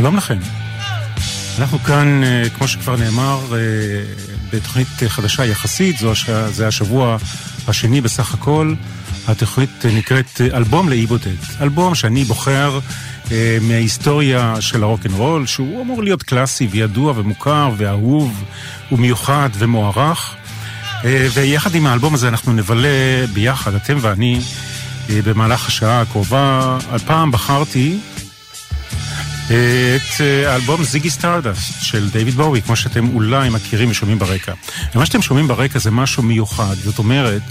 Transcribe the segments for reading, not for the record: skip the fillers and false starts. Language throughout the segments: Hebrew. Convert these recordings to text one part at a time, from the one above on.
שלום לכם. אנחנו כאן, כמו שכבר נאמר, בתוכנית חדשה יחסית, זה השבוע השני בסך הכל. התוכנית נקראת אלבום לאי בודד. אלבום שאני בוחר מההיסטוריה של הרוק'נ'רול, שהוא אמור להיות קלאסי וידוע ומוכר ואהוב ומיוחד ומוערך. ויחד עם האלבום הזה אנחנו נבלה ביחד, אתם ואני, במהלך השעה הקרובה. הפעם בחרתי את האלבום זיגי סטארדסט של דיוויד בואי, כמו שאתם אולי מכירים ושומעים ברקע. ומה שאתם שומעים ברקע זה משהו מיוחד, זאת אומרת,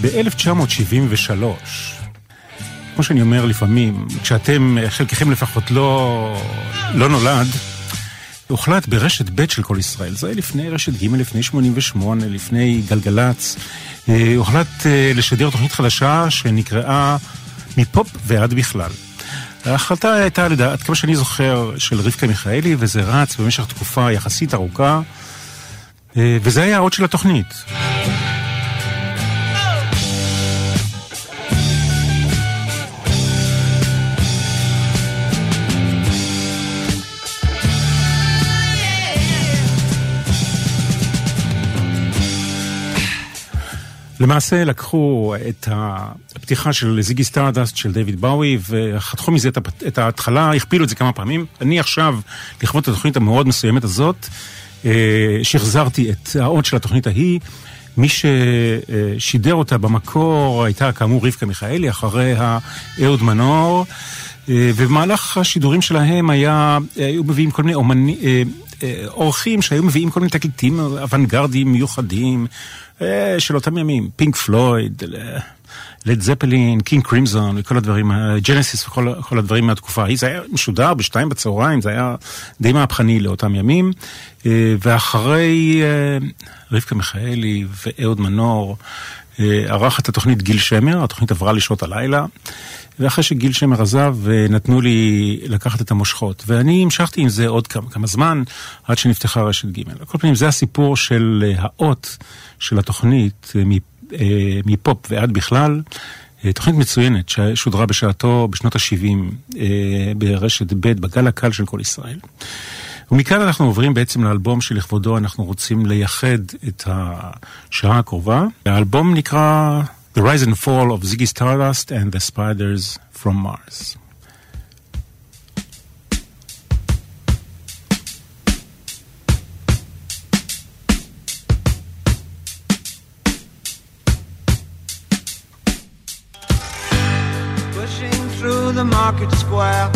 ב-1973, כמו שאני אומר לפעמים, כשאתם, חלקכם לפחות לא נולד, הוחלט ברשת ב' של כל ישראל, זה לפני רשת ג', לפני 88, לפני גלגלץ, הוחלט לשדר תוכנית חדשה שנקראה מפופ ועד בכלל. ההחלטה הייתה, לדעת כמה שאני זוכר, של רבקה מיכאלי, וזה רץ במשך תקופה יחסית ארוכה, וזה היה העוד של התוכנית. למעשה לקחו את הפתיחה של זיגי סטארדסט של דיוויד בואי וחתכו מזה את ההתחלה, הכפילו את זה כמה פעמים. אני עכשיו, לכבוד את התוכנית המאוד מסוימת הזאת, שחזרתי את העוד של התוכנית ההיא. מי ששידר אותה במקור הייתה כאמור רבקה מיכאלי, אחריה אהוד מנור, ובמהלך השידורים שלהם היו מביאים כל מיני אורחים שהיו מביאים כל מיני תקליטים אוונגרדיים מיוחדים של אותם ימים, פינק פלויד, לד זפלין, קינג קרימזון וכל הדברים, ג'נסיס וכל הדברים מהתקופה. זה היה משודר בשתיים בצהריים, זה היה די מהפכני לאותם ימים, ואחרי רבקה מיכאלי ואהוד מנור ערך את התוכנית גיל שמר, התוכנית עברה לשעות הלילה, ואחרי שגיל שמר עזב נתנו לי לקחת את המושכות, ואני המשכתי עם זה עוד כמה זמן עד שנפתחה רשת ג'. כל פנים זה הסיפור של האות של התוכנית מפופ ועד בכלל, תוכנית מצוינת ששודרה בשעתו בשנות ה-70 ברשת ב' בגל הקל של כל ישראל. ומכאן אנחנו עוברים בעצם לאלבום שלכבודו אנחנו רוצים לייחד את השעה הקרובה. האלבום נקרא The Rise and Fall of Ziggy Stardust and the Spiders from Mars. Pushing through the market square,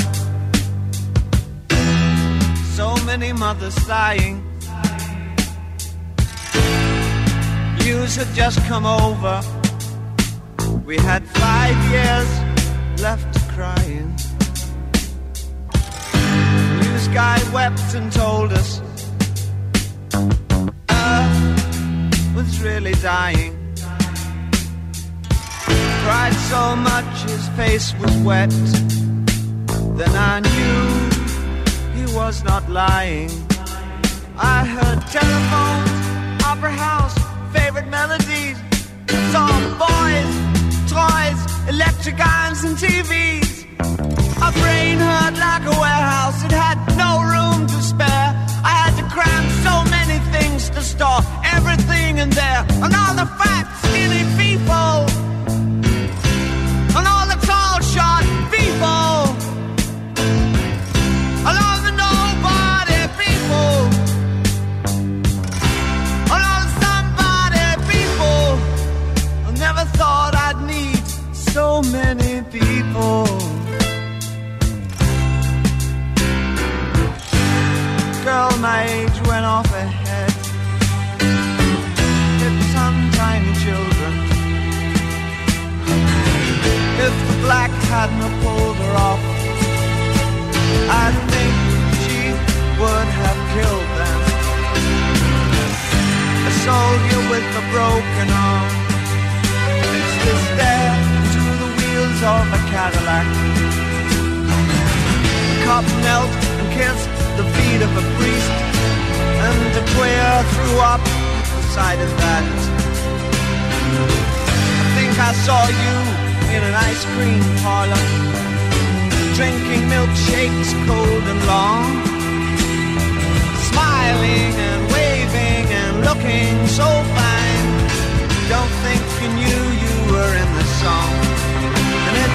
so many mothers sighing. News had just come over, we had 5 years left crying. News guy wept and told us Earth was really dying. Cried so much his face was wet, then I knew he was not lying. I heard telephones, opera house, favorite melodies, saw boys, toys, electric irons and TVs. Our brain hurt like a warehouse, it had no room to spare. I had to cram so many things to store everything in there, and all the fat skinny people, and all the tall short people, and all the nobody people, and all the somebody people. I never thought I'd so many people. Girl my age went off ahead, hit some tiny children. If the black hadn't pulled her off, I think she would have killed them. A soldier with a broken arm, it's this death of a Cadillac. The cop knelt and kissed the feet of a priest, and the queer threw up the sight of that. I think I saw you in an ice cream parlor, drinking milkshakes cold and long, smiling and waving and looking so fine. Don't think you knew you were in the song. And it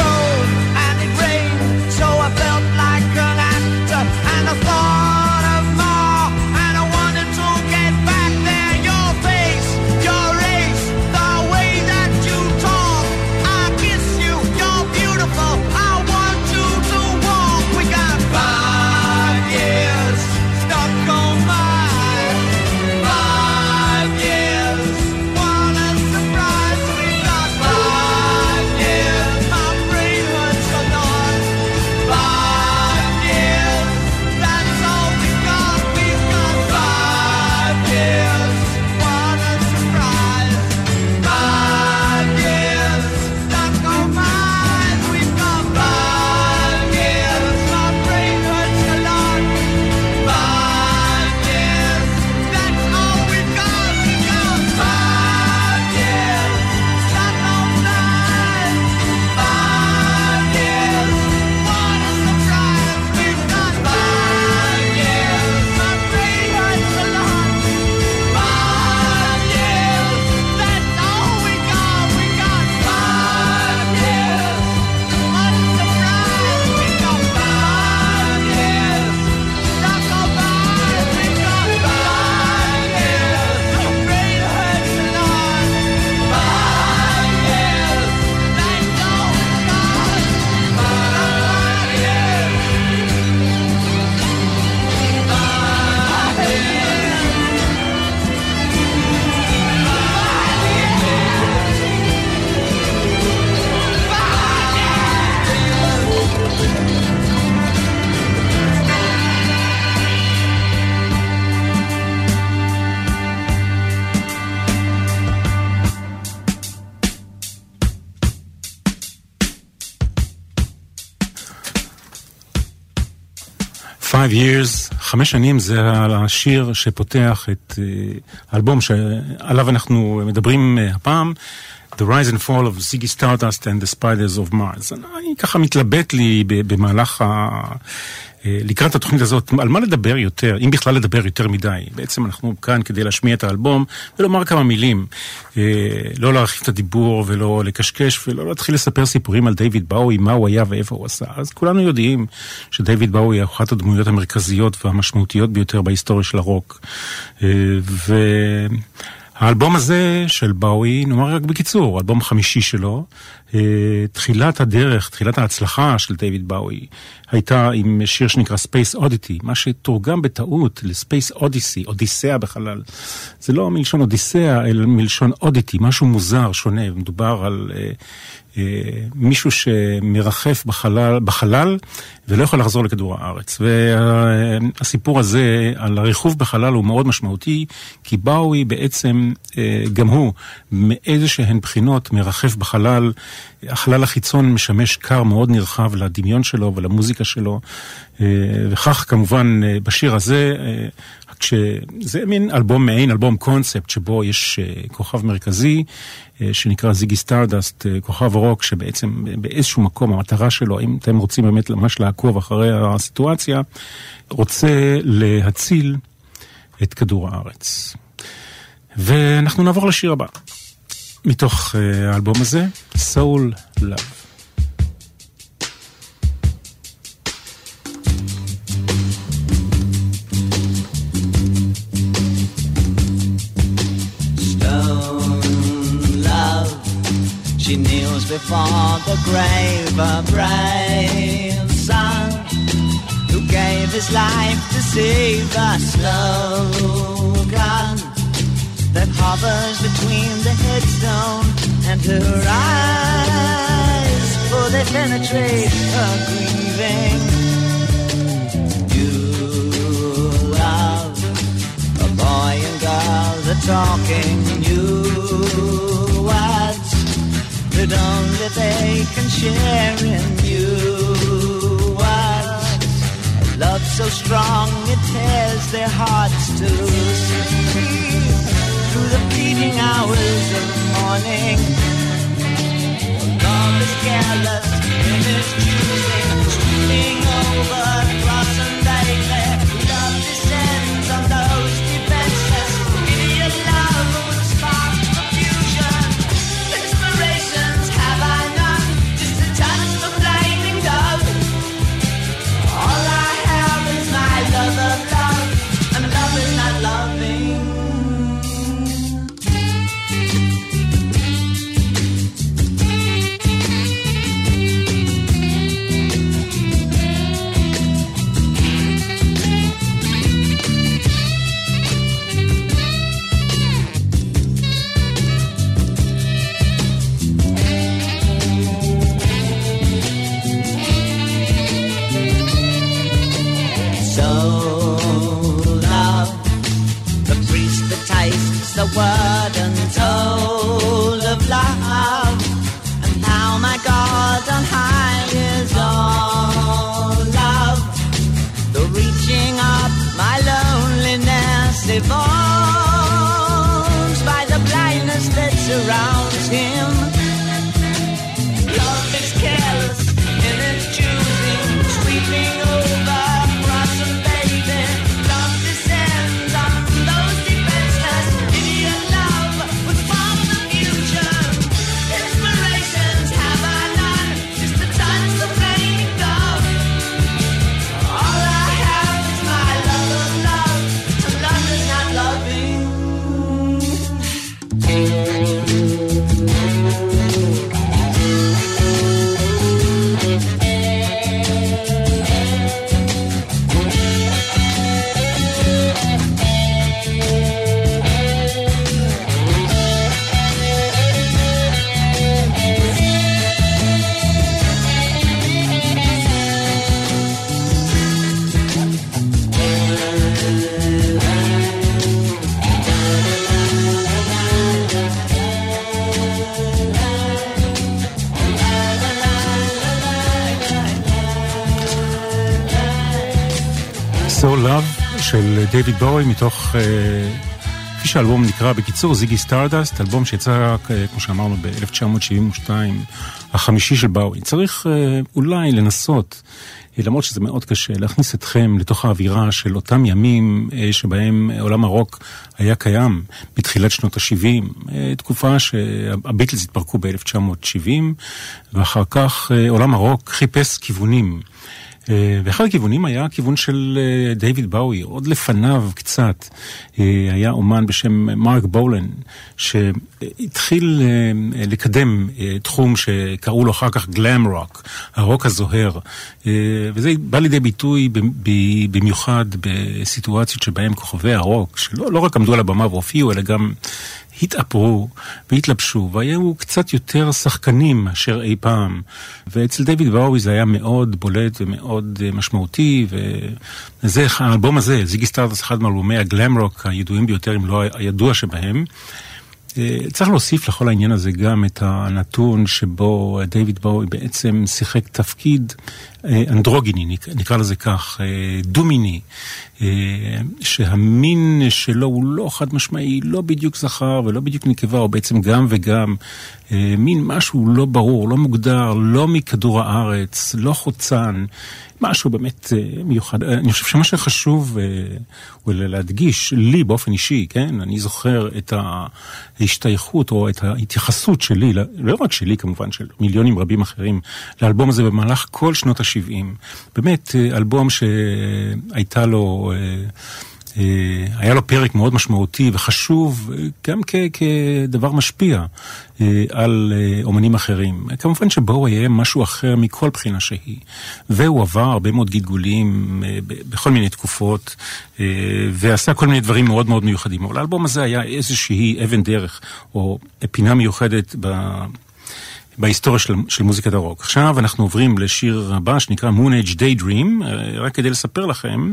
cold and it rained, so I felt like an actor, and I thought of more, and I wanted to get back there. Your face, your race, the way that you talk. I kiss you, you're beautiful, I want you to walk. We got 5 years stuck on my 5 years. What a surprise we got. 5 years, my brain was so annoyed. 5 years, that's all we got. We've got 5 years. What a surprise. 5 years stuck on mine. We've got 5 years, my brain hurts a lot. 5 years, that's all we've got. We've got 5 years stuck on mine. 5 years, what a surprise. We've got 5 years, my brain hurts a lot. 5 years, that's all we got. We got 5 years. What a surprise. We got 5 years. That's all mine. We got 5 years. My brain hurts a lot. 5 years. That's all we got. 5 years. 5 years. Five Years, 5 שנים, זה השיר שפותח את האלבום שעליו אנחנו מדברים הפעם, The Rise and Fall of Ziggy Stardust and the Spiders of Mars. אני ככה מתלבט לי במהלך, לקראת התוכנית הזאת, על מה לדבר יותר, אם בכלל לדבר יותר מדי. בעצם אנחנו כאן כדי להשמיע את האלבום ולומר כמה מילים. לא להרחיב את הדיבור ולא לקשקש ולא להתחיל לספר סיפורים על דיוויד באוי, מה הוא היה ואיפה הוא עשה. אז כולנו יודעים שדיוויד באוי היא אחת הדמויות המרכזיות והמשמעותיות ביותר בהיסטוריה של הרוק. האלבום הזה של באוי, נאמר רק בקיצור, אלבום חמישי שלו, תחילת הדרך, תחילת ההצלחה של דיוויד באוי, הייתה עם שיר שנקרא Space Oddity, מה שתורגם בטעות ל-Space Odyssey, אודיסאה בחלל. זה לא מלשון אודיסאה, אלא מלשון Oddity, משהו מוזר, שונה. מדובר על מישהו שמרחף בחלל ולא יכול לחזור לכדור הארץ. והסיפור הזה על הריחוף בחלל הוא מאוד משמעותי, כי באוי בעצם גם הוא מאיזה שהן בחינות מרחף בחלל. החלל החיצון משמש קר מאוד נרחב לדמיון שלו ולמוזיקה שלו, וכך כמובן בשיר הזה, שזה מין אלבום מעין, אלבום קונספט, שבו יש כוכב מרכזי, שנקרא זיגי סטארדסט, כוכב רוק, שבעצם באיזשהו מקום, המטרה שלו, אם אתם רוצים באמת ממש לעקוב אחרי הסיטואציה, רוצה להציל את כדור הארץ. ואנחנו נעבור לשיר הבא, מתוך האלבום הזה, Soul Love. She kneels before the grave, a brave son who gave his life to save the slogan that hovers between the headstone and her eyes, for they penetrate her grieving. You love a boy and girl, they're talking new words that only they can share in new words. Love so strong it tears their hearts to loose. Through the beating hours of the morning, love is careless in its choosing. של דיוויד בואי מתוך כפי שהאלבום נקרא בקיצור זיגי סטארדאסט, אלבום שיצא כמו שאמרנו ב-1972 החמישי של בואי. צריך אולי לנסות, למרות שזה מאוד קשה, להכניס אתכם לתוך האווירה של אותם ימים שבהם עולם הרוק היה קיים בתחילת שנות ה-70, תקופה שהביטלס התפרקו ב-1970 ואחר כך עולם הרוק חיפש כיוונים, ואחד הכיוונים היה הכיוון של דיוויד באוי. עוד לפניו קצת היה אומן בשם מרק בולן שהתחיל לקדם תחום שקראו לו אחר כך גלאם רוק, הרוק הזוהר, וזה בא לידי ביטוי במיוחד בסיטואציות שבהם כוכבי הרוק שלא רק עמדו על הבמה והופיעו אלא גם התאפרו והתלבשו והיו קצת יותר שחקנים מאשר אי פעם, ואצל דיוויד באוי זה היה מאוד בולט ומאוד משמעותי. וזה האלבום הזה, זיגי סטארדאסט, אחד מאלבומי הגלאם רוק הידועים ביותר אם לא הידוע שבהם. צריך להוסיף לכל העניין הזה גם את הנתון שבו דיוויד באוי בעצם שיחק תפקיד אנדרוגיני, נקרא לזה כך, דומיני, שהמין שלו הוא לא חד משמעי, לא בדיוק זכר ולא בדיוק נקבה, הוא בעצם גם וגם, מין משהו לא ברור, לא מוגדר, לא מכדור הארץ, לא חוצן, משהו באמת מיוחד. אני חושב שמה שחשוב הוא להדגיש לי באופן אישי, כן? אני זוכר את ההשתייכות או את ההתייחסות שלי, לא רק שלי כמובן, של מיליונים רבים אחרים, לאלבום הזה במהלך כל שנות ה-70. באמת אלבום שהייתה לו, היה לו פרק מאוד משמעותי וחשוב גם כדבר משפיע על אומנים אחרים. כמובן שבו היה משהו אחר מכל בחינה שהיא, והוא עבר הרבה מאוד גלגולים בכל מיני תקופות ועשה כל מיני דברים מאוד מאוד מיוחדים, אבל האלבום הזה היה איזושהי אבן דרך או פינה מיוחדת בהיסטוריה של מוזיקת הרוק. עכשיו אנחנו עוברים לשיר הבא שנקרא Moonage Daydream, רק כדי לספר לכם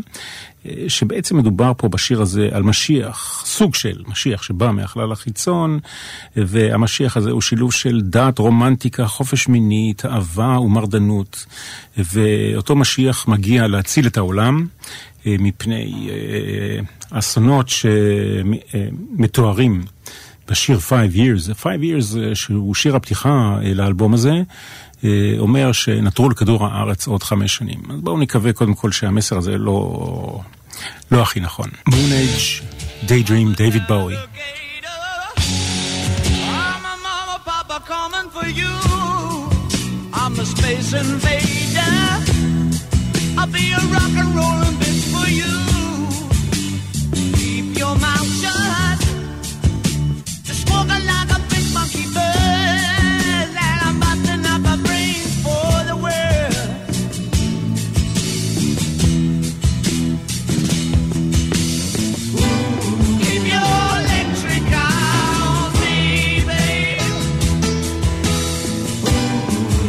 שבעצם מדובר פה בשיר הזה על משיח, סוג של משיח שבא מהחלל החיצון, והמשיח הזה הוא שילוב של דת, רומנטיקה, חופש מיני, תאווה ומרדנות, ואותו משיח מגיע להציל את העולם מפני אסונות שמתוארים בשיר Five Years. Five Years, שהוא שיר הפתיחה לאלבום הזה, אומר שנטרו לכדור הארץ עוד 5 שנים. אז בואו נקווה קודם כל שהמסר הזה לא הכי נכון. Moonage Daydream, David Bowie. I'm a mama, papa coming for you. I'm the space invader. I'll be a rock and rollin' bitch for you. Keep your mouth shut. Just walkin' like a big monkey bird. And I'm bustin' up a brain for the world. Keep your electric on, baby.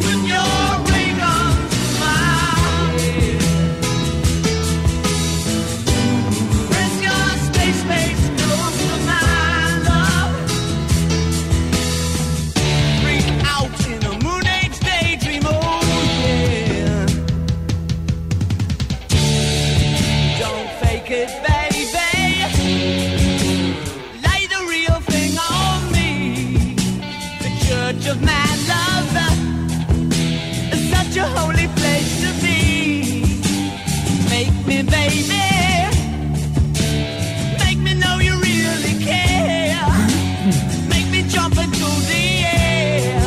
With your ring on smile. Press your space, close to my love. Freak out in a moonage daydream, oh yeah. Don't fake it, baby. Lay the real thing on me. The church of my love is such a holy place to be. Make me, baby. Make me know you really care. Make me jump into the air.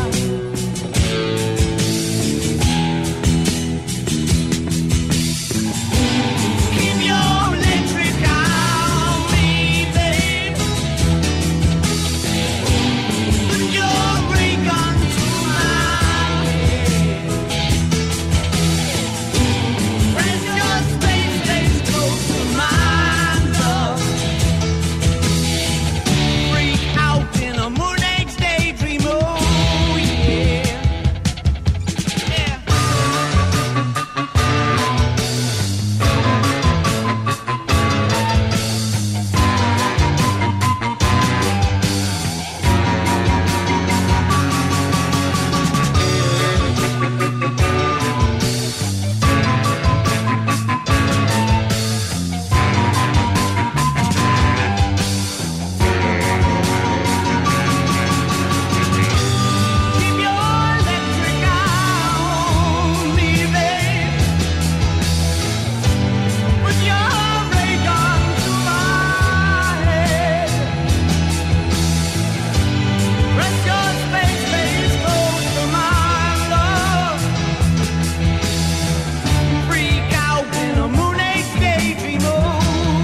Keep your electric on me, babe. Put your ring onto my head. Press your space close to my love. Freak out in a moonage daydream, oh yeah. Yeah. Keep your electric on me,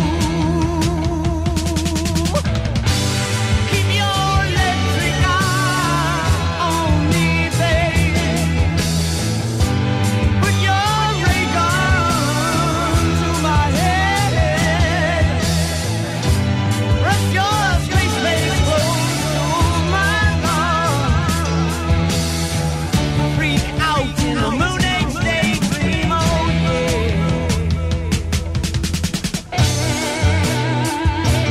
babe. With your ray gun to my head. Press your space close to my love. Freak out in a moonage daydream, oh. Keep your electric eye on me, babe. Put your ray gun to my head. Press your space close to my heart. Freak out in a moonage daydream, oh yeah. Freak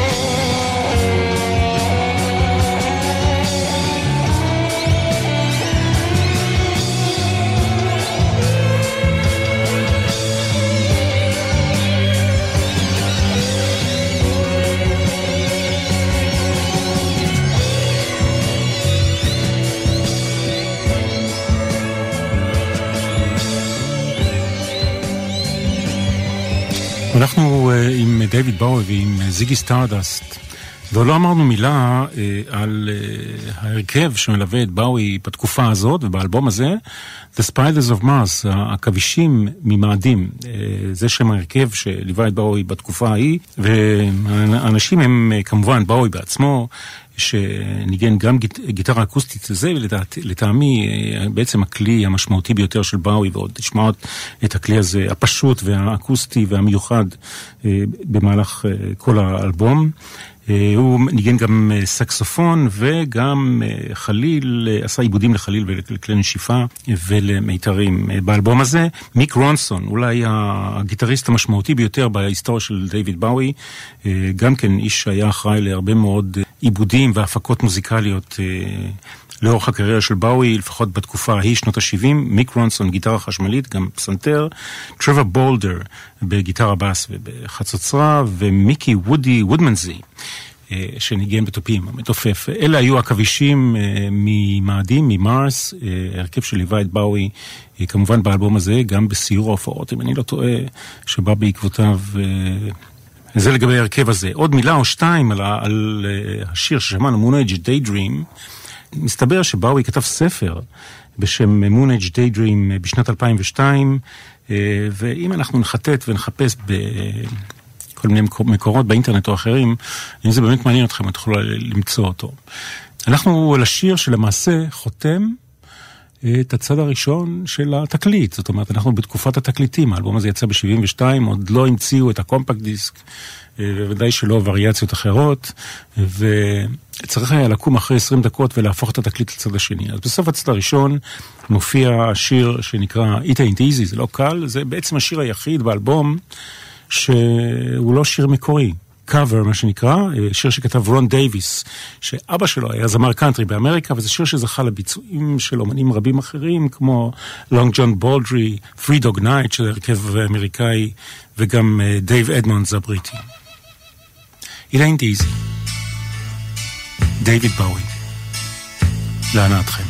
out. All out. Out. אנחנו עם דייוויד באוי ועם זיגי סטארדסט ולא אמרנו מילה על ההרכב שמלווה את באוי בתקופה הזאת, ובאלבום הזה, The Spiders of Mars, הכבישים ממאדים, זה שם ההרכב שליווה את באוי בתקופה ההיא, והאנשים הם כמובן באוי בעצמו, שניגן גם גיטרה אקוסטית לזה, ולטעמי בעצם הכלי המשמעותי ביותר של באוי, ועוד תשמע את הכלי הזה הפשוט והאקוסטי והמיוחד במהלך כל האלבום. הוא ניגן גם סקסופון וגם חליל, עשה עיבודים לחליל ולכלי נשיפה ולמיתרים באלבום הזה. מיק רונסון, אולי הגיטריסט המשמעותי ביותר בהיסטוריה של דיוויד באוי, גם כן איש שהיה אחראי להרבה מאוד עיבודים והפקות מוזיקליות לאורך הקריירה של באוי, לפחות בתקופה ההיא, שנות ה-70, מיק רונסון, גיטרה חשמלית, גם פסנתר, טרוור בולדר בגיטרה בס ובחצוצרה, ומיקי וודמנזי, שניגן בתופים, המתופף. אלה היו הכבישים ממאדים, ממרס, הרכב שליווה את באוי, כמובן באלבום הזה, גם בסיור ההופעות, אם אני לא טועה, שבא בעקבותיו... זה לגבי הרכב הזה. עוד מילה או שתיים על השיר ששמענו, Moonage Daydream. מסתבר שבאוי כתב ספר בשם Moonage Daydream בשנת 2002, ואם אנחנו נחטט ונחפש בכל מיני מקורות באינטרנט או אחרים, אם זה באמת מעניין אתכם, את יכולה למצוא אותו. אנחנו לשיר שלמעשה חותם את הצד הראשון של התקליט, זאת אומרת, אנחנו בתקופת התקליטים, האלבום הזה יצא ב-72, עוד לא המציאו את הקומפקט דיסק, ובוודאי שלא וריאציות אחרות, וצריך היה לקום אחרי 20 דקות ולהפוך את התקליט לצד השני. אז בסוף הצד הראשון מופיע השיר שנקרא It Ain't Easy, זה לא קל, זה בעצם השיר היחיד באלבום שהוא לא שיר מקורי. קאבר, מה שנקרא, שיר שכתב רון דייביס, שאבא שלו היה זמר קאנטרי באמריקה, וזה שיר שזכה לביצועים של אומנים רבים אחרים, כמו לונג ג'ון בולדרי, פרי דוג נייט, שזה הרכב אמריקאי, וגם דייב אדמונדס הבריטי. It Ain't Easy. דייוויד באוי. לענתכם.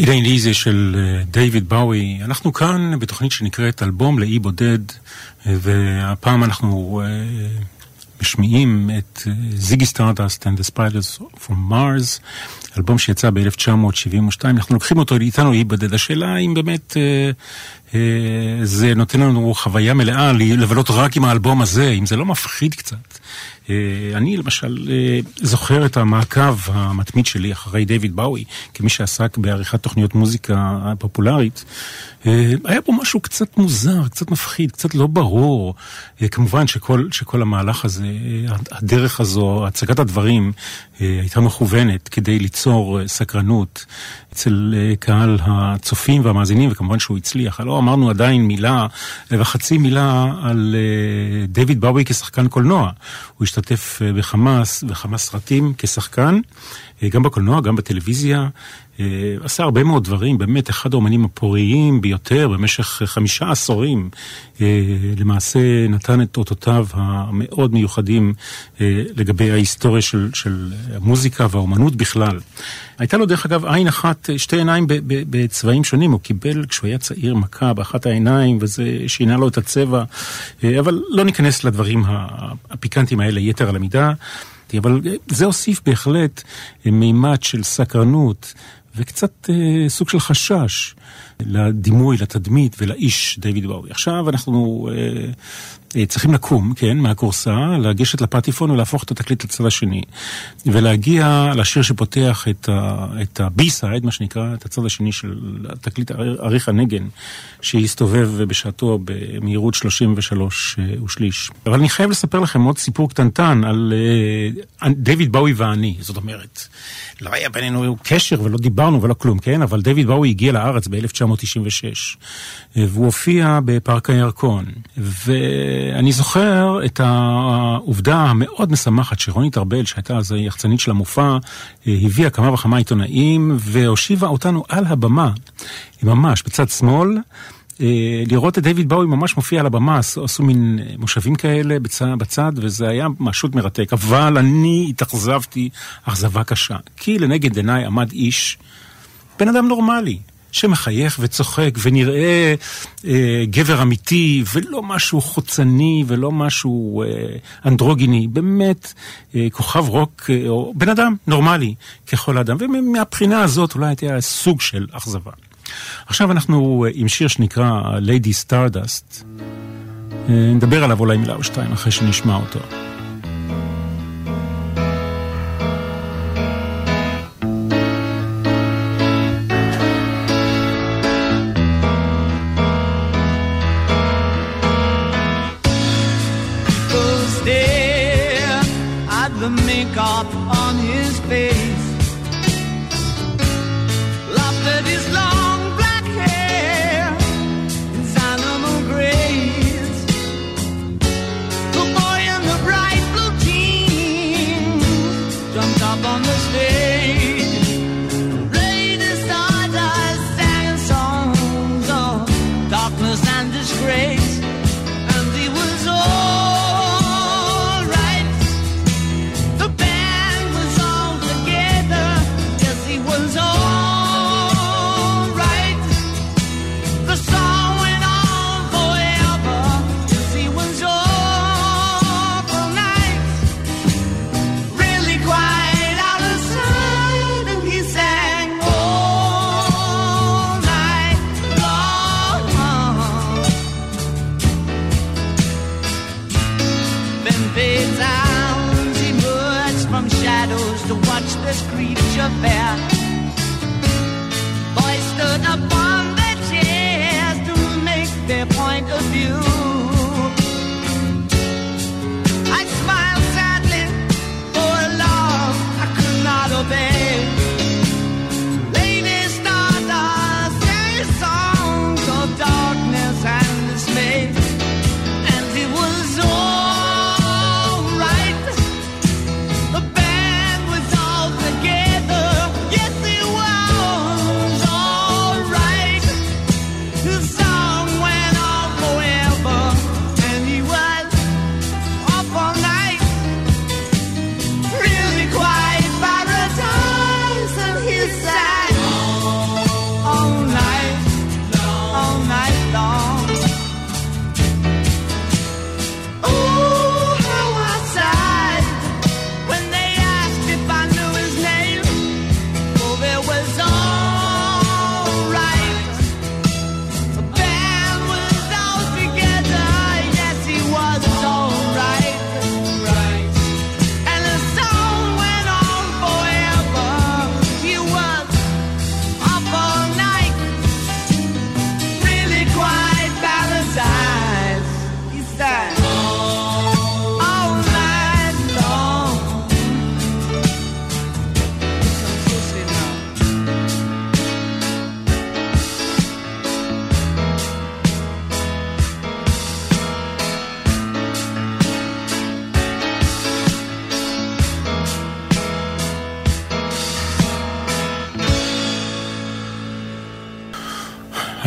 It Ain't Easy של דייוויד באווי. אנחנו כאן בתוכנית שנקראת אלבום לאי בודד, והפעם אנחנו משמיעים את זיגי סטארדאסט and the Spiders from Mars, אלבום שיצא ב-1972. אנחנו לוקחים אותו איתנו לאי בודד. השאלה אם באמת זה נותן לנו חוויה מלאה לבלות רק עם האלבום הזה, אם זה לא מפחיד קצת. אני למשל זוכר את המעקב המתמיד שלי אחרי דייוויד באווי, כמי שעסק בעריכת תוכניות מוזיקה פופולרית. היה פה משהו קצת מוזר, קצת מפחיד, קצת לא ברור. כמובן שכל המהלך הזה, הדרך הזו, הצגת הדברים, הייתה מכוונת כדי ליצור סקרנות אצל קהל הצופים והמאזינים, וכמובן שהוא הצליח. לא אמרנו עדיין מילה וחצי מילה על דייוויד באווי כשחקן קולנוע. הוא השתתף בכמה סרטים כשחקן, גם בקולנוע, גם בטלוויזיה, עשה הרבה מאוד דברים, באמת אחד האומנים הפוריים ביותר במשך 5 עשורים, למעשה נתן את אותותיו המאוד מיוחדים לגבי ההיסטוריה של המוזיקה והאומנות בכלל. הייתה לו דרך אגב עין אחת, 2 עיניים בצבעים שונים, הוא קיבל כשהוא היה צעיר מכה באחת העיניים, וזה שינה לו את הצבע, אבל לא ניכנס לדברים הפיקנטיים האלה יתר על המידה, אבל זה הוסיף בהחלט מימד של סקרנות וקצת סוג של חשש לדימוי, לתדמית ולאיש דייוויד באווי. עכשיו אנחנו צריכים לקום, כן, מהקורסה, להגשת לפטיפון ולהפוך את התקליט לצד השני, ולהגיע לשיר שפותח את ה-B-side, מה שנקרא, את הצד השני של התקליט עריך הנגן, שהסתובב בשעתו במהירות 33 ושליש. אבל אני חייב לספר לכם עוד סיפור קטנטן על דייוויד באווי ואני, זאת אומרת, לא היה בינינו קשר ולא דיברנו ולא כלום, כן, אבל דייוויד באווי הגיע לארץ ב-1996, והוא הופיע בפארק הירקון, ואני זוכר את העובדה המאוד משמחת שרונית ארבל, שהייתה אז היחצנית של המופע, הביאה כמה וכמה עיתונאים, והושיבה אותנו על הבמה, ממש בצד שמאל, לראות את דייוויד באווי ממש מופיע על הבמה, עשו מין מושבים כאלה בצד, וזה היה משהו מרתק, אבל אני התאכזבתי אכזבה קשה, כי לנגד עיניי עמד איש, בן אדם נורמלי, שמחייך וצוחק ונראה גבר אמיתי, ולא משהו חוצני ולא משהו אנדרוגיני, באמת כוכב רוק, או בן אדם נורמלי ככל אדם, ומהבחינה הזאת אולי הייתה סוג של אכזבה. עכשיו אנחנו עם שיר שנקרא Lady Stardust, נדבר עליו אולי מילה או שתיים אחרי שנשמע אותו. Someone or forever.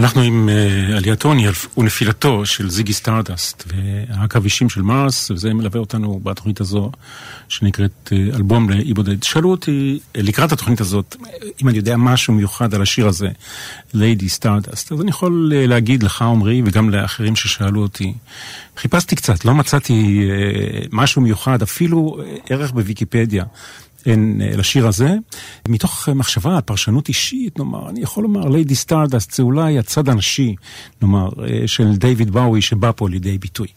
אנחנו עם עלייתו ונפילתו של זיגי סטארדסט והכבישים של מרס, וזה מלווה אותנו בתוכנית הזו שנקראת אלבום לאי בודד. שאלו אותי לקראת התוכנית הזאת אם אני יודע משהו מיוחד על השיר הזה ליידי סטארדסט, אז אני יכול להגיד לך עומרי וגם לאחרים ששאלו אותי, חיפשתי קצת, לא מצאתי משהו מיוחד, אפילו ערך בוויקיפדיה לשיר הזה, מתוך מחשבה, פרשנות אישית, נאמר, אני יכול לומר, ליידי סטארדסט, זה אולי הצד הנשי, נאמר, של דיוויד באווי, שבא פה לידי ביטוי.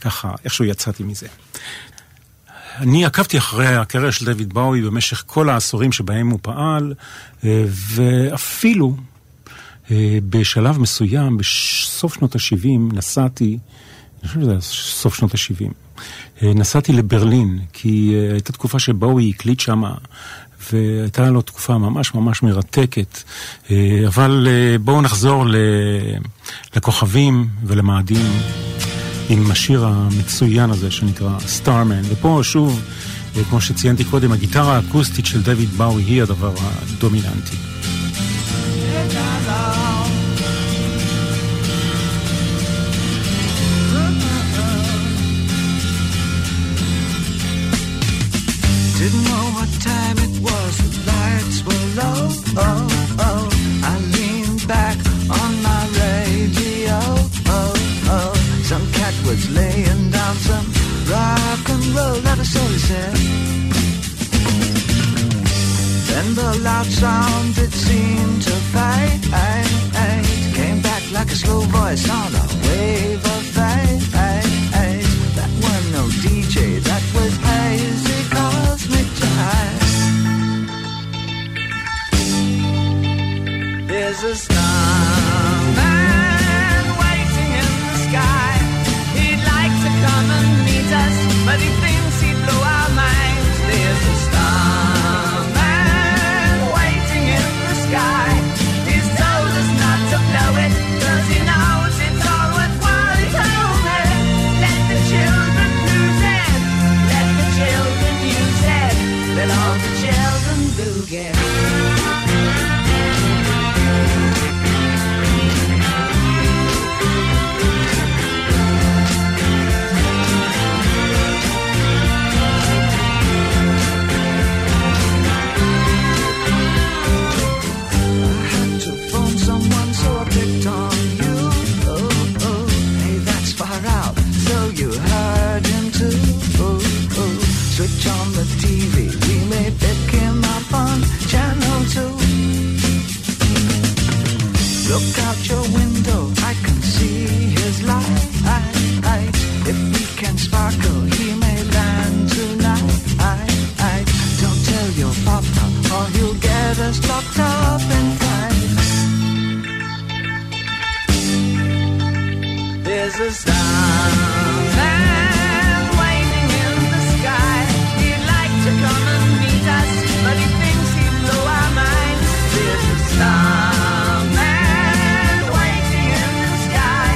ככה, איכשהו יצאתי מזה. אני עקבתי אחרי הקריירה של דיוויד באווי במשך כל העשורים שבהם הוא פעל, ואפילו בשלב מסוים, בסוף שנות ה-70, נסעתי, אני חושב שזה היה סוף שנות ה-70, נסעתי לברלין, כי הייתה תקופה שבאוי הקליט שם, והייתה לו תקופה ממש ממש מרתקת, אבל בואו נחזור לכוכבים ולמאדים עם השיר המצוין הזה שנקרא סטארמן, ופה שוב, כמו שציינתי קודם, הגיטרה האקוסטית של דויד באוי היא הדבר הדומיננטי. Didn't know what time it was, the lights were low, oh, oh. I leaned back on my radio, oh, oh. Some cat was laying down some rock and roll, that is all he said. Then the loud sound, it seemed to fade, came back like a slow voice on a wave of fate. That were no DJ, that was hazy. There's a starman waiting in the sky. He'd like to come and meet us, but he thinks he'd blow our minds. There's a starman waiting in the sky. He's told us not to blow it, 'cause he knows it's all worthwhile. He told me, let the children lose it, let the children use it, let all the children boog it. Switch on the TV, we may pick him up on channel 2. Look out your window, I can see his light. If we can sparkle, he may land tonight. Don't tell your papa, or he'll get us locked up in time. There's a star. Come and meet us, but he thinks he'd blow our minds. There's a starman waiting in the sky.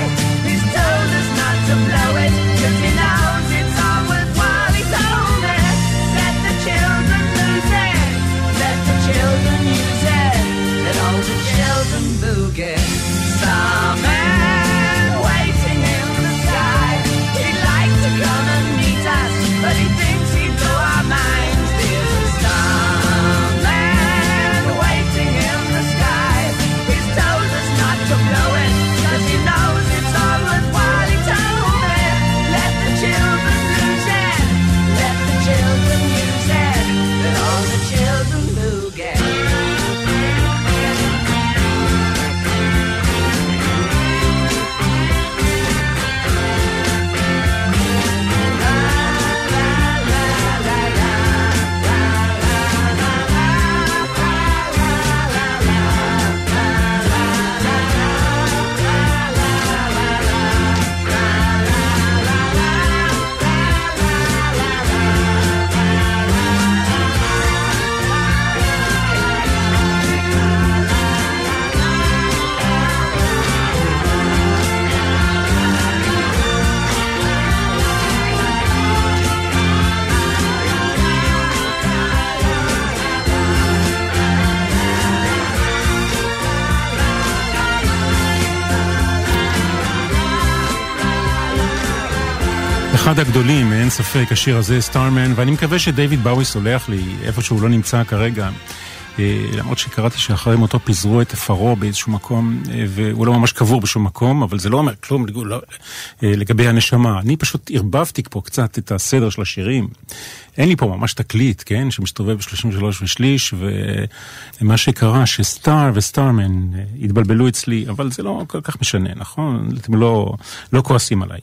He's told us not to blow it, 'cause he knows it's all worthwhile. He told us, let the children lose it, let the children use it, let all the children boog it. Starman waiting in the sky. אחד הגדולים, אין ספק, השיר הזה, סטארמן, ואני מקווה שדייוויד באוי סולח לי איפה שהוא לא נמצא כרגע, למרות שקראתי שאחרי מותו פיזרו את אפרו באיזשהו מקום, והוא לא ממש קבור בשום מקום, אבל זה לא אומר כלום לגבי הנשמה. אני פשוט הרבבתי פה קצת את הסדר של השירים. אין לי פה ממש תקליט, כן, שמסתובב ב33 ושליש, ומה שקרה שסטאר וסטארמן התבלבלו אצלי, אבל זה לא כל כך משנה, נכון? אתם לא כועסים עליי.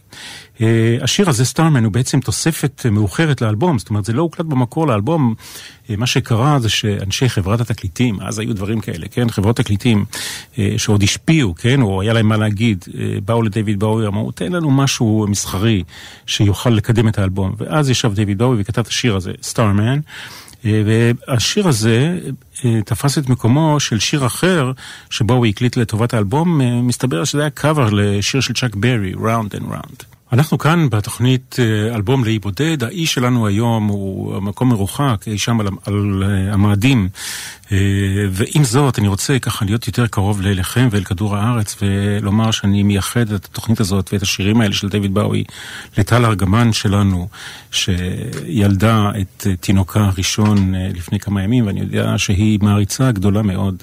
השיר הזה, סטארמן, הוא בעצם תוספת מאוחרת לאלבום, זאת אומרת, זה לא הוקלט במקור לאלבום. מה שקרה זה שאנשי חברת התקליטים, אז היו דברים כאלה, כן? חברות תקליטים שעוד השפיעו, כן? או היה להם מה להגיד, באו לדייוויד באוי, אמרו, תן לנו משהו מסחרי שיוכל לקדם את האלבום. ואז ישב דייוויד באוי וכתב את השיר הזה, סטארמן, והשיר הזה תפס את מקומו של שיר אחר שבו הוא הקליט לטובת האלבום, מסתבר שזה היה קאבר לשיר של צ'אק ברי, Round and Round. אנחנו כאן בתוכנית אלבום לאי בודד, האיש שלנו היום הוא מקום מרוחק, אי שם על המאדים, ועם זאת אני רוצה ככה להיות יותר קרוב אליכם ואל כדור הארץ, ולומר שאני מייחד את התוכנית הזאת ואת השירים האלה של דייוויד באוי לטל ארגמן שלנו, שילדה את תינוקה הראשון לפני כמה ימים, ואני יודע שהיא מעריצה גדולה מאוד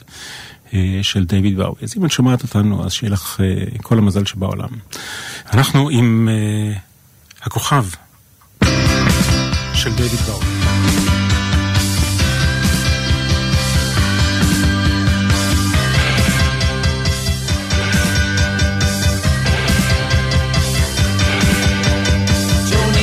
של דייוויד באוי. אז אם את שומעת אותנו, אז שיהיה לך כל המזל שבעולם. אנחנו עם הכוכב של דייוויד באוי. We'll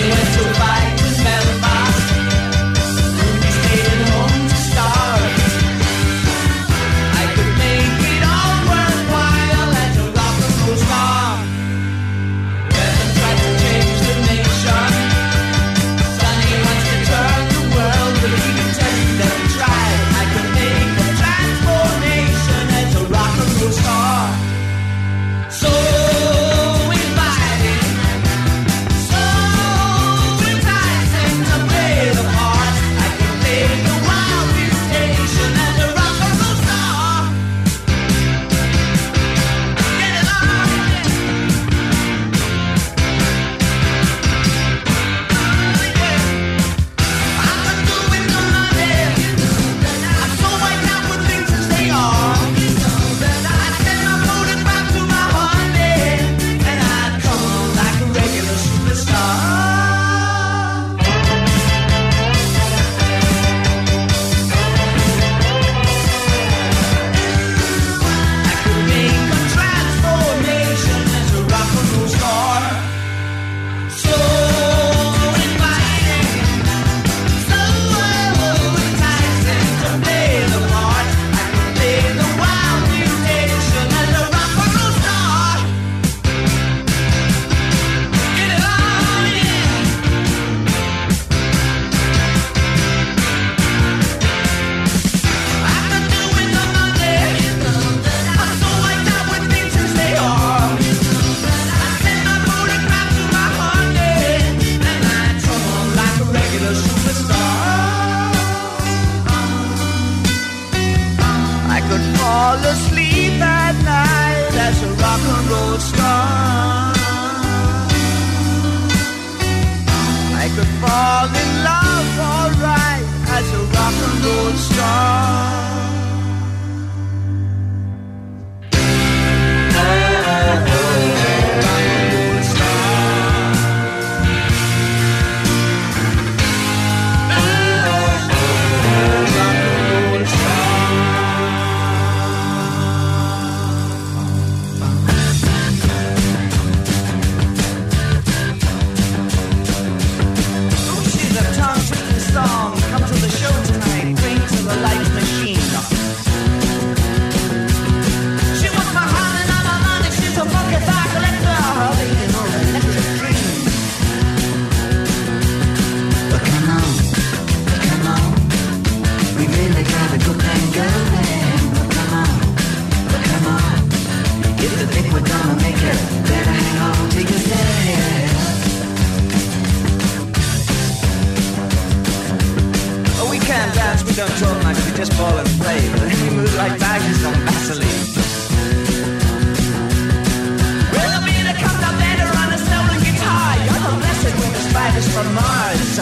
be the cops out there to run a stolen guitar. You're the blessed women. spiders from Mars.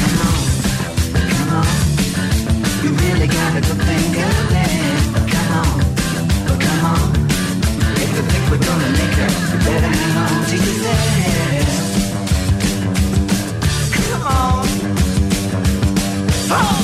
Come on, come on. You really got a good thing going. Come on, come on. If you think we're gonna make her, you better hang on to your legs. Come on. Oh.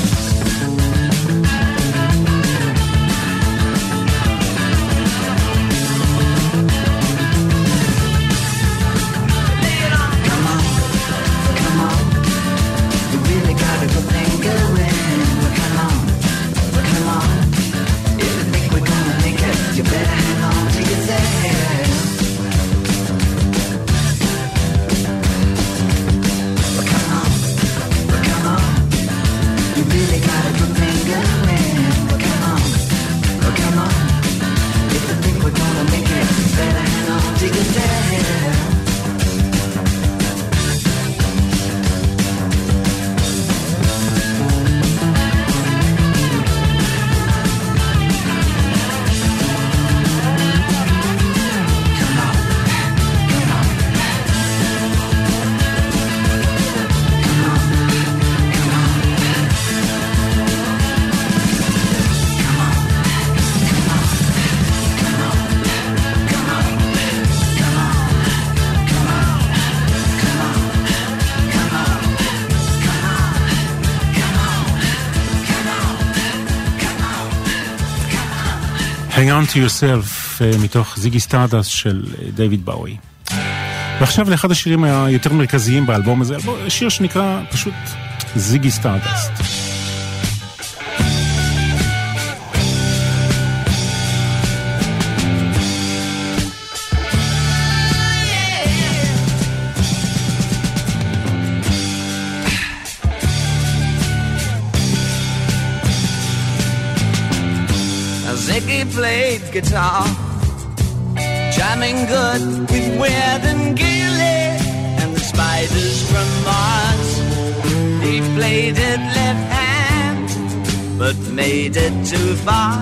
Hang on to yourself, מתוך זיגי סטארדסט של דיוויד באוי. ועכשיו לאחד השירים היותר מרכזיים באלבום הזה, שיר שנקרא פשוט זיגי סטארדסט. Played guitar, jamming good with Weird and Gilly and the Spiders from Mars. He played it left hand, but made it too far.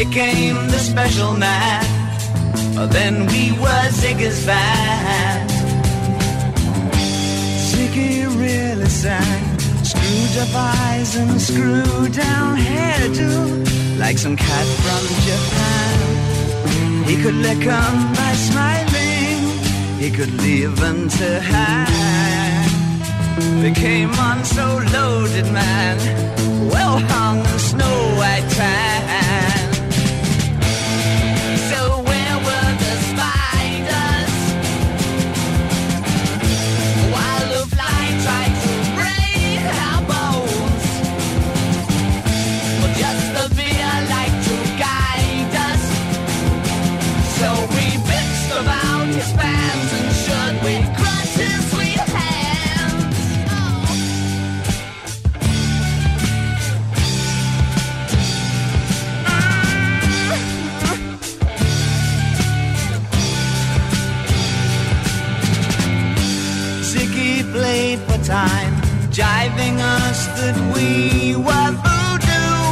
Became the special man, then we were Ziggy's band. Ziggy really sang, screwed up eyes and screwed down hairdo. Like some cat from Japan. He could lick 'em by smiling. He could leave 'em to hang. They came on so loaded, man, well hung in snow white tan. So where were the spiders while the fly tried to break our bones? Or just the fans, and should we grudge his sweet hands? Oh. Ziggy played for time, jiving us that we were voodoo.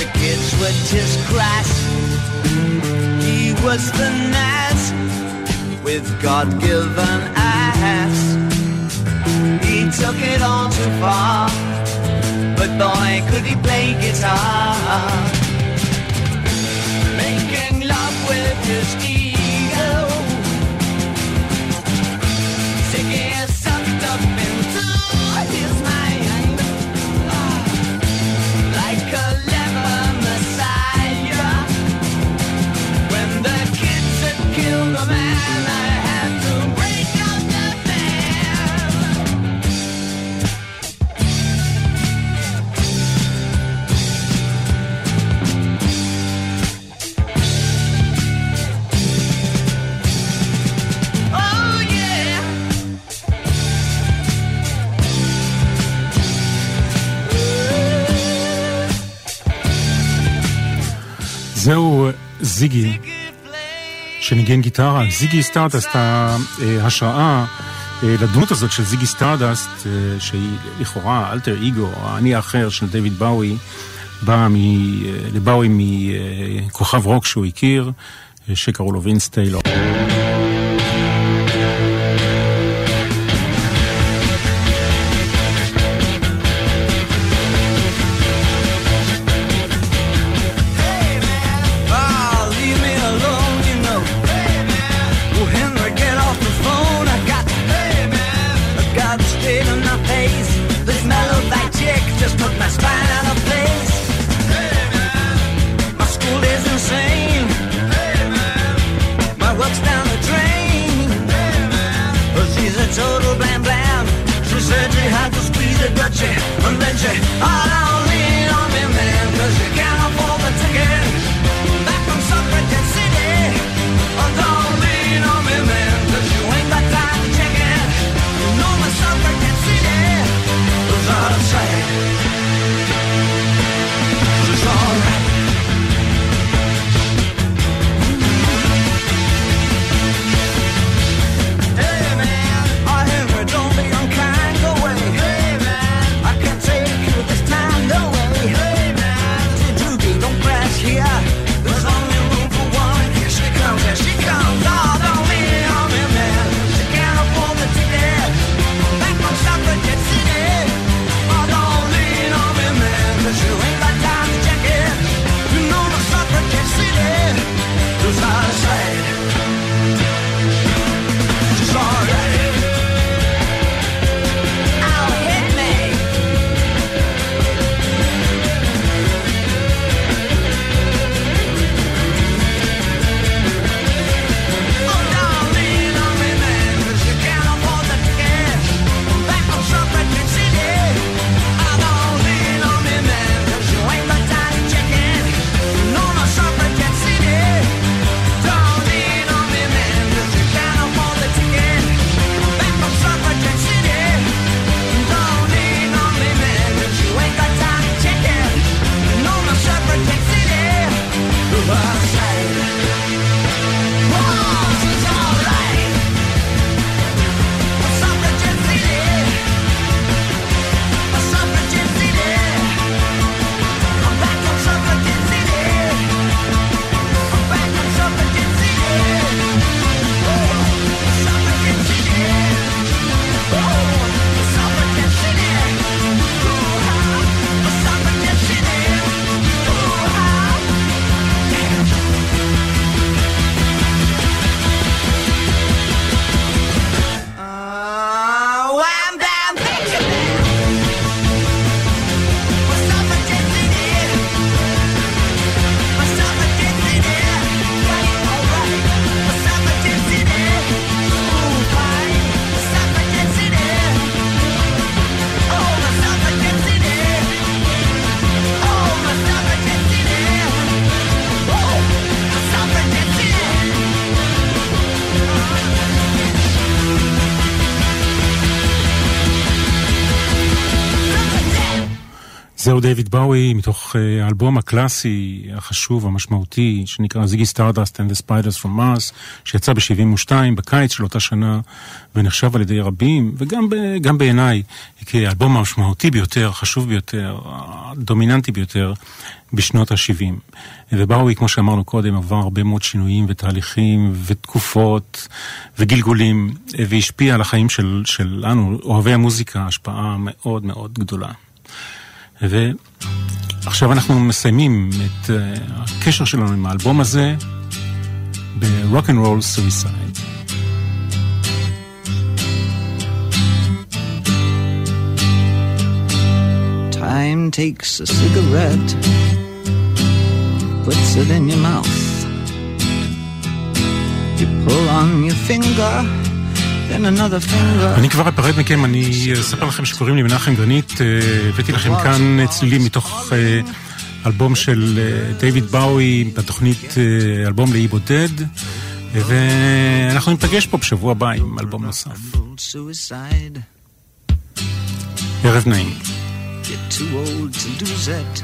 The kids were just crass. He was the nass. With God-given ass. He took it all too far, but boy, could he play guitar. Making love with his ego, Ziggy is sucked up into his mind, like a leper messiah. When the kids had killed the man, זהו זיגי שניגן גיטרה. זיגי סטארדסט, ההשראה לדמות הזאת של זיגי סטארדסט, שהיא לכאורה אלטר איגו, האני האחר של דיוויד באוי, בא לבאוי מכוכב רוק שהוא הכיר, שקראו לו וינס טיילור. energy, had to squeeze the Dutchie, and then she, oh, don't lean on me, man, cause you can't afford the ticket, back from Suffragette City, oh, don't lean on me, man, cause you ain't got time to check it, you know my Suffragette City, was out of sight, she's alright. זהו דיוויד באווי מתוך האלבום הקלאסי החשוב המשמעותי שנקרא זיגי סטארדאסט and the Spiders from Mars שיצא ב-72 בקיץ של אותה שנה ונחשב על ידי רבים וגם בעיניי כאלבום המשמעותי ביותר, החשוב ביותר, הדומיננטי ביותר בשנות ה-70. ובאווי כמו שאמרנו קודם עבר הרבה מאוד שינויים ותהליכים ותקופות וגלגולים והשפיע על החיים שלנו אוהבי המוזיקה, השפעה מאוד מאוד גדולה. ועכשיו אנחנו מסיימים את הקשר שלנו עם האלבום הזה ב-Rock and Roll Suicide. Time takes a cigarette, puts it in your mouth, you pull on your finger. אני כבר אפרד מכם, אני אספר לכם שקוראים לי מנחם גרנית, הבאתי לכם כאן צלילים מתוך אלבום של דיוויד באווי, בתוכנית אלבום לאי בודד, ואנחנו נפגש פה בשבוע הבא עם אלבום נוסף. ערב נעים. You're too old to lose it,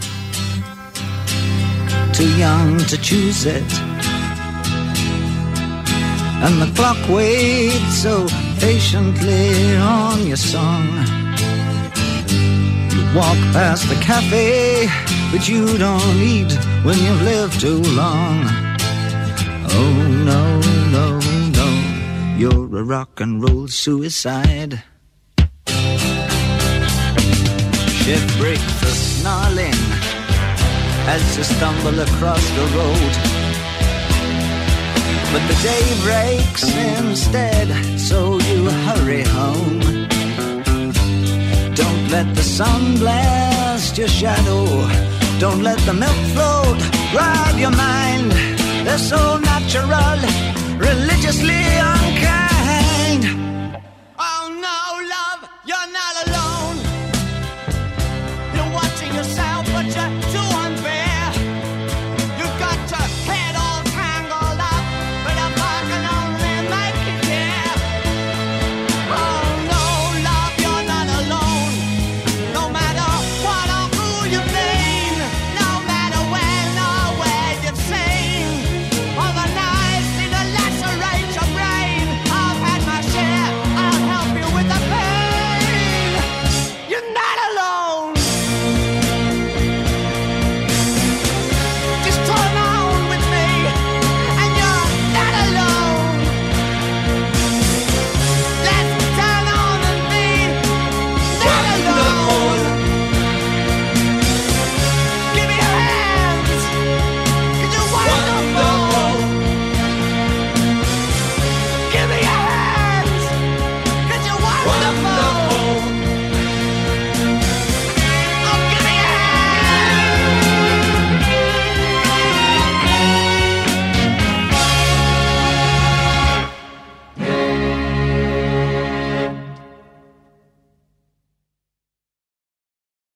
too young to choose it, and the clock waits so patiently on your song. You walk past the cafe, but you don't eat when you've lived too long. Oh no, no, no, you're a rock and roll suicide. Shit breaks the snarling as you stumble across the road, but the day breaks instead, so you hurry home. Don't let the sun blast your shadow, don't let the milk float rob your mind. They're so natural, religiously unkind. Oh no, love, you're not alone. your side.